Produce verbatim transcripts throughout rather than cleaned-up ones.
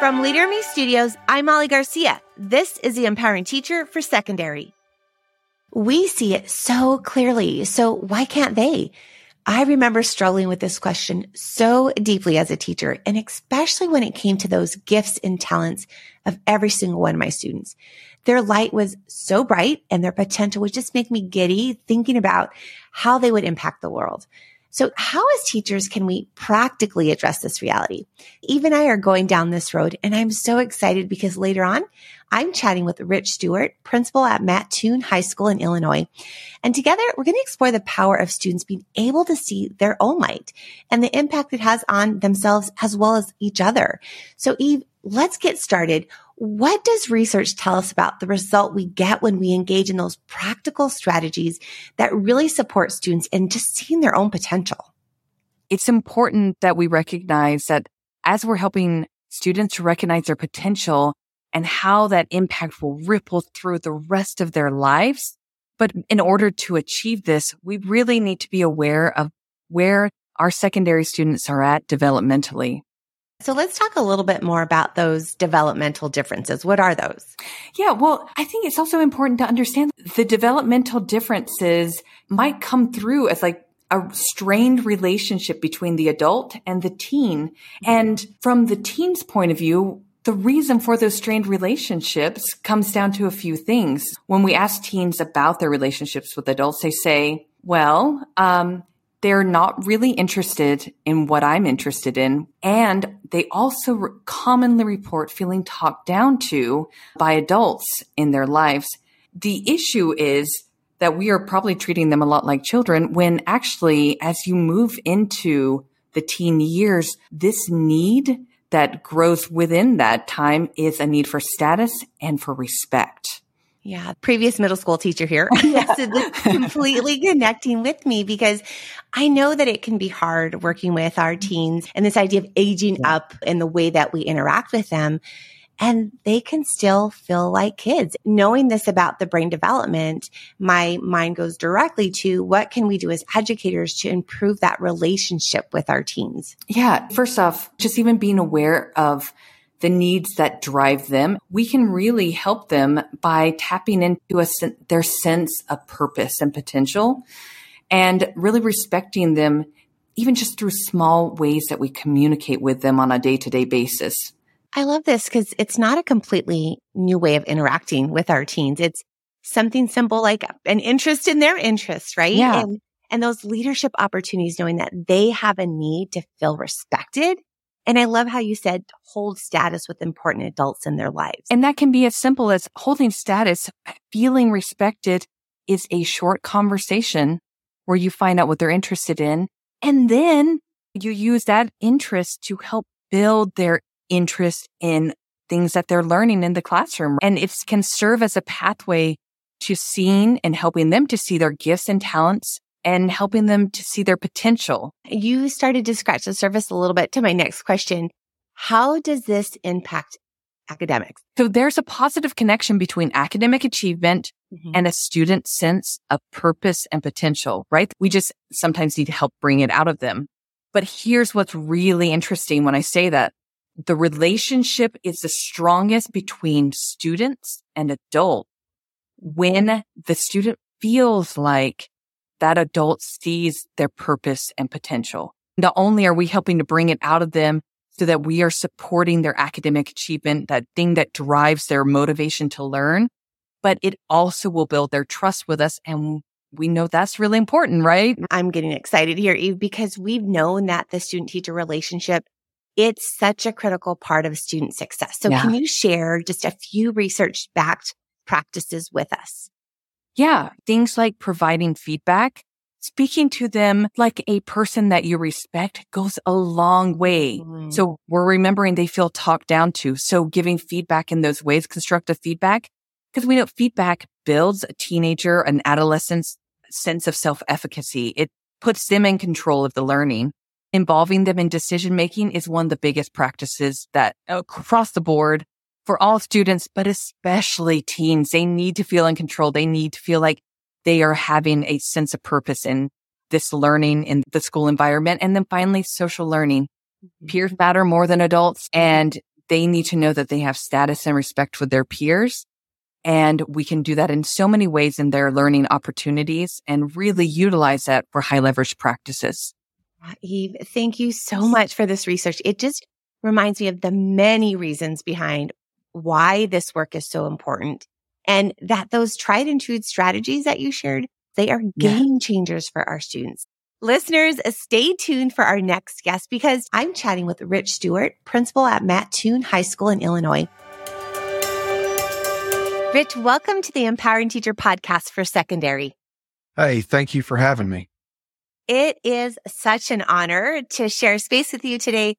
From Leader Me Studios, I'm Molly Garcia. This is the Empowering Teacher for Secondary. We see it so clearly, so why can't they? I remember struggling with this question so deeply as a teacher, and especially when it came to those gifts and talents of every single one of my students. Their light was so bright, and their potential would just make me giddy thinking about how they would impact the world. So how, as teachers, can we practically address this reality? Eve and I are going down this road, and I'm so excited because later on, I'm chatting with Rich Stewart, principal at Mattoon High School in Illinois. And together, we're going to explore the power of students being able to see their own light and the impact it has on themselves as well as each other. So Eve, let's get started. What does research tell us about the result we get when we engage in those practical strategies that really support students in just seeing their own potential? It's important that we recognize that as we're helping students to recognize their potential and how that impact will ripple through the rest of their lives. But in order to achieve this, we really need to be aware of where our secondary students are at developmentally. So let's talk a little bit more about those developmental differences. What are those? Yeah, well, I think it's also important to understand the developmental differences might come through as like a strained relationship between the adult and the teen. And from the teen's point of view, the reason for those strained relationships comes down to a few things. When we ask teens about their relationships with adults, they say, well, um, they're not really interested in what I'm interested in. And they also re- commonly report feeling talked down to by adults in their lives. The issue is that we are probably treating them a lot like children when actually, as you move into the teen years, this need that grows within that time is a need for status and for respect. Yeah. Previous middle school teacher here. Yeah. So completely connecting with me because I know that it can be hard working with our teens and this idea of aging yeah. up and the way that we interact with them. And they can still feel like kids. Knowing this about the brain development, my mind goes directly to what can we do as educators to improve that relationship with our teens? Yeah. First off, just even being aware of the needs that drive them, we can really help them by tapping into a, their sense of purpose and potential and really respecting them, even just through small ways that we communicate with them on a day-to-day basis. I love this because it's not a completely new way of interacting with our teens. It's something simple like an interest in their interest, right? Yeah. And, and those leadership opportunities, knowing that they have a need to feel respected. And I love how you said hold status with important adults in their lives. And that can be as simple as holding status. Feeling respected is a short conversation where you find out what they're interested in. And then you use that interest to help build their interest in things that they're learning in the classroom. And it can serve as a pathway to seeing and helping them to see their gifts and talents and helping them to see their potential. You started to scratch the surface a little bit to my next question. How does this impact academics? So there's a positive connection between academic achievement mm-hmm. and a student's sense of purpose and potential, right? We just sometimes need help bring it out of them. But here's what's really interesting when I say that. The relationship is the strongest between students and adults when the student feels like that adult sees their purpose and potential. Not only are we helping to bring it out of them so that we are supporting their academic achievement, that thing that drives their motivation to learn, but it also will build their trust with us. And we know that's really important, right? I'm getting excited here, Eve, because we've known that the student-teacher relationship, it's such a critical part of student success. So yeah. Can you share just a few research-backed practices with us? Yeah, things like providing feedback, speaking to them like a person that you respect goes a long way. Mm. So we're remembering they feel talked down to. So giving feedback in those ways, constructive feedback, because we know feedback builds a teenager, an adolescent's sense of self-efficacy. It puts them in control of the learning. Involving them in decision-making is one of the biggest practices that across the board for all students, but especially teens, they need to feel in control. They need to feel like they are having a sense of purpose in this learning in the school environment. And then finally, social learning. Peers matter more than adults, and They need to know that they have status and respect with their peers. And we can do that in so many ways in their learning opportunities and really utilize that for high leverage practices. Eve, thank you so much for this research. It just reminds me of the many reasons behind why this work is so important, and that those tried and true strategies that you shared, they are game yeah. changers for our students. Listeners, stay tuned for our next guest, because I'm chatting with Rich Stewart, principal at Mattoon High School in Illinois. Rich, welcome to the Empowering Teacher Podcast for Secondary. Hey, thank you for having me. It is such an honor to share space with you today.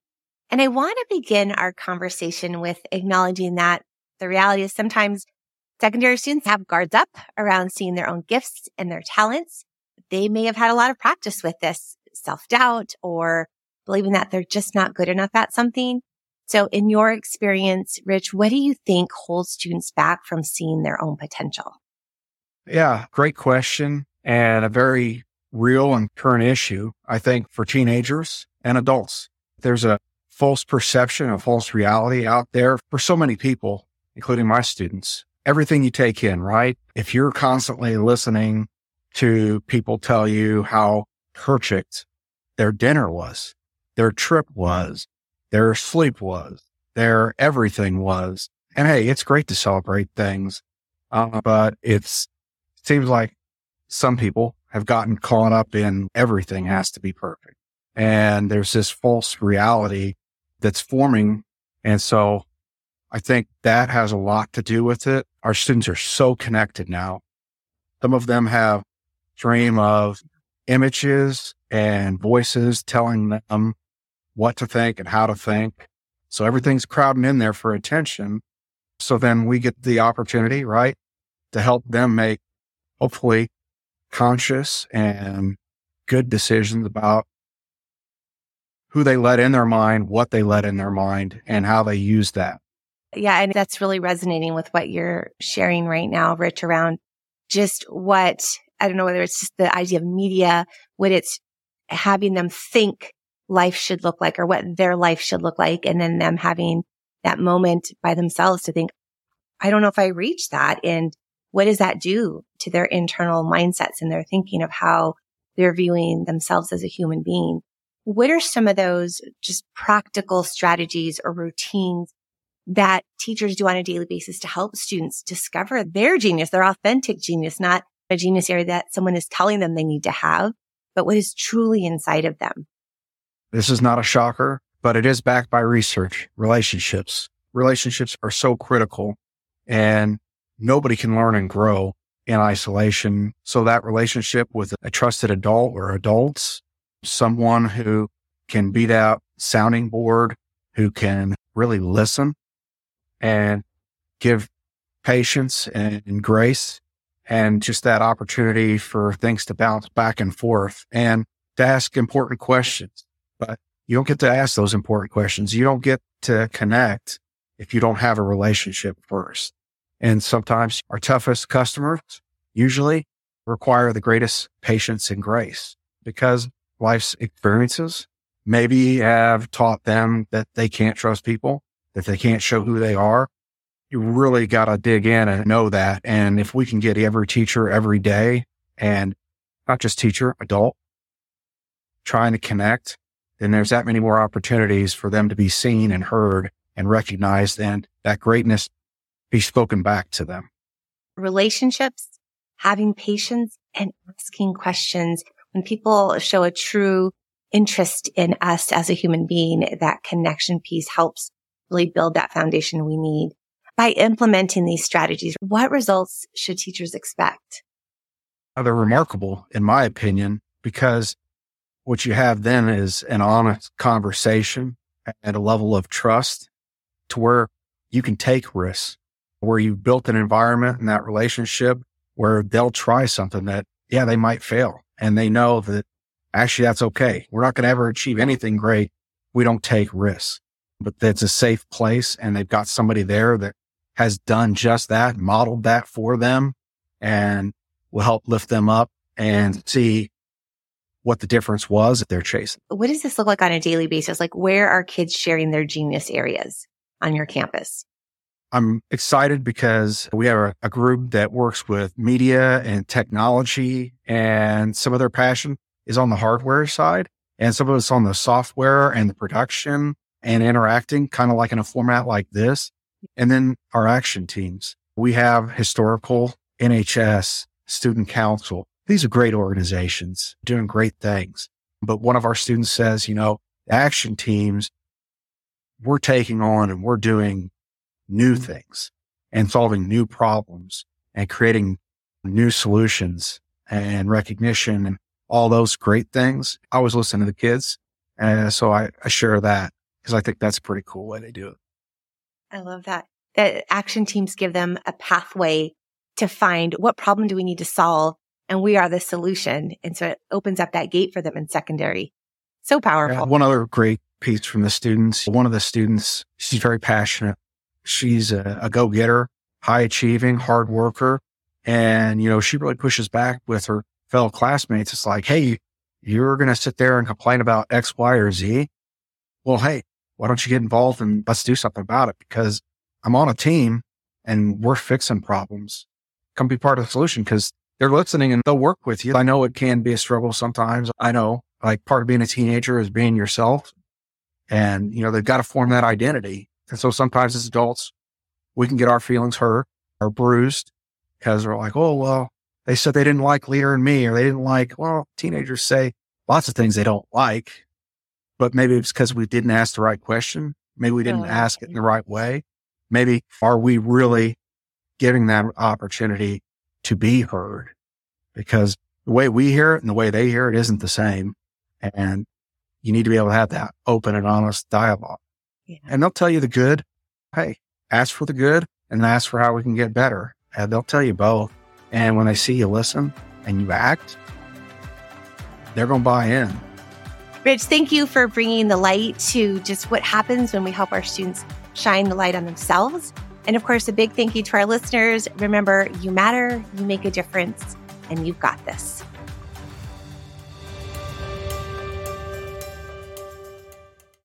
And I want to begin our conversation with acknowledging that the reality is sometimes secondary students have guards up around seeing their own gifts and their talents. They may have had a lot of practice with this self-doubt or believing that they're just not good enough at something. So in your experience, Rich, what do you think holds students back from seeing their own potential? Yeah, great question, and a very real and current issue, I think, for teenagers and adults. There's a false perception, a false reality out there for so many people, including my students. Everything you take in, right? If you're constantly listening to people tell you how perfect their dinner was, their trip was, their sleep was, their everything was, and hey, it's great to celebrate things, uh, but it's, it seems like some people have gotten caught up in everything has to be perfect. And there's this false reality that's forming. And so I think that has a lot to do with it. Our students are so connected now. Some of them have dream of images and voices telling them what to think and how to think. So everything's crowding in there for attention. So then we get the opportunity, right, to help them make hopefully conscious and good decisions about who they let in their mind, what they let in their mind, and how they use that. Yeah, and that's really resonating with what you're sharing right now, Rich, around just what, I don't know whether it's just the idea of media, what it's having them think life should look like or what their life should look like, and then them having that moment by themselves to think, I don't know if I reach that. And what does that do to their internal mindsets and their thinking of how they're viewing themselves as a human being? What are some of those just practical strategies or routines that teachers do on a daily basis to help students discover their genius, their authentic genius, not a genius area that someone is telling them they need to have, but what is truly inside of them? This is not a shocker, but it is backed by research. Relationships. Relationships are so critical, and nobody can learn and grow in isolation. So that relationship with a trusted adult or adults, someone who can be that sounding board, who can really listen and give patience and, and grace, and just that opportunity for things to bounce back and forth and to ask important questions. But you don't get to ask those important questions. You don't get to connect if you don't have a relationship first. And sometimes our toughest customers usually require the greatest patience and grace, because life's experiences maybe have taught them that they can't trust people, that they can't show who they are. You really got to dig in and know that. And if we can get every teacher every day, and not just teacher, adult, trying to connect, then there's that many more opportunities for them to be seen and heard and recognized, and that greatness be spoken back to them. Relationships, having patience, and asking questions. When people show a true interest in us as a human being, that connection piece helps really build that foundation we need. By implementing these strategies, what results should teachers expect? They're remarkable, in my opinion, because what you have then is an honest conversation at a level of trust to where you can take risks, where you've built an environment in that relationship where they'll try something that, yeah, they might fail. And they know that actually that's okay. We're not going to ever achieve anything great. We don't take risks, but that's a safe place. And they've got somebody there that has done just that, modeled that for them, and will help lift them up and see what the difference was that they're chasing. What does this look like on a daily basis? Like, where are kids sharing their genius areas? on your campus? I'm excited because we have a, a group that works with media and technology, and some of their passion is on the hardware side, and some of it's on the software and the production and interacting, kind of like in a format like this. And then our action teams. We have historical, N H S, student council. These are great organizations doing great things. But one of our students says, you know, action teams, we're taking on and we're doing new things and solving new problems and creating new solutions and recognition and all those great things. I was listening to the kids. And so I, I share that because I think that's a pretty cool way they do it. I love that. That action teams give them a pathway to find what problem do we need to solve? And we are the solution. And so it opens up that gate for them in secondary. So powerful. Yeah, one other great piece from the students. One of the students, she's very passionate. She's a, a go-getter, high-achieving, hard worker. And, you know, she really pushes back with her fellow classmates. It's like, hey, you're going to sit there and complain about X, Y, or Z. Well, hey, why don't you get involved and let's do something about it? Because I'm on a team and we're fixing problems. Come be part of the solution because they're listening and they'll work with you. I know it can be a struggle sometimes. I know, like, part of being a teenager is being yourself. And, you know, they've got to form that identity. And so sometimes as adults, we can get our feelings hurt or bruised because we're like, oh, well, they said they didn't like Leader and Me, or they didn't like, well, teenagers say lots of things they don't like, but maybe it's because we didn't ask the right question. Maybe we didn't oh, ask it in the right way. Maybe are we really giving them opportunity to be heard? Because the way we hear it and the way they hear it isn't the same. And you need to be able to have that open and honest dialogue. Yeah. And they'll tell you the good. Hey, ask for the good and ask for how we can get better. And they'll tell you both. And when they see you listen and you act, they're going to buy in. Rich, thank you for bringing the light to just what happens when we help our students shine the light on themselves. And of course, a big thank you to our listeners. Remember, you matter, you make a difference, and you've got this.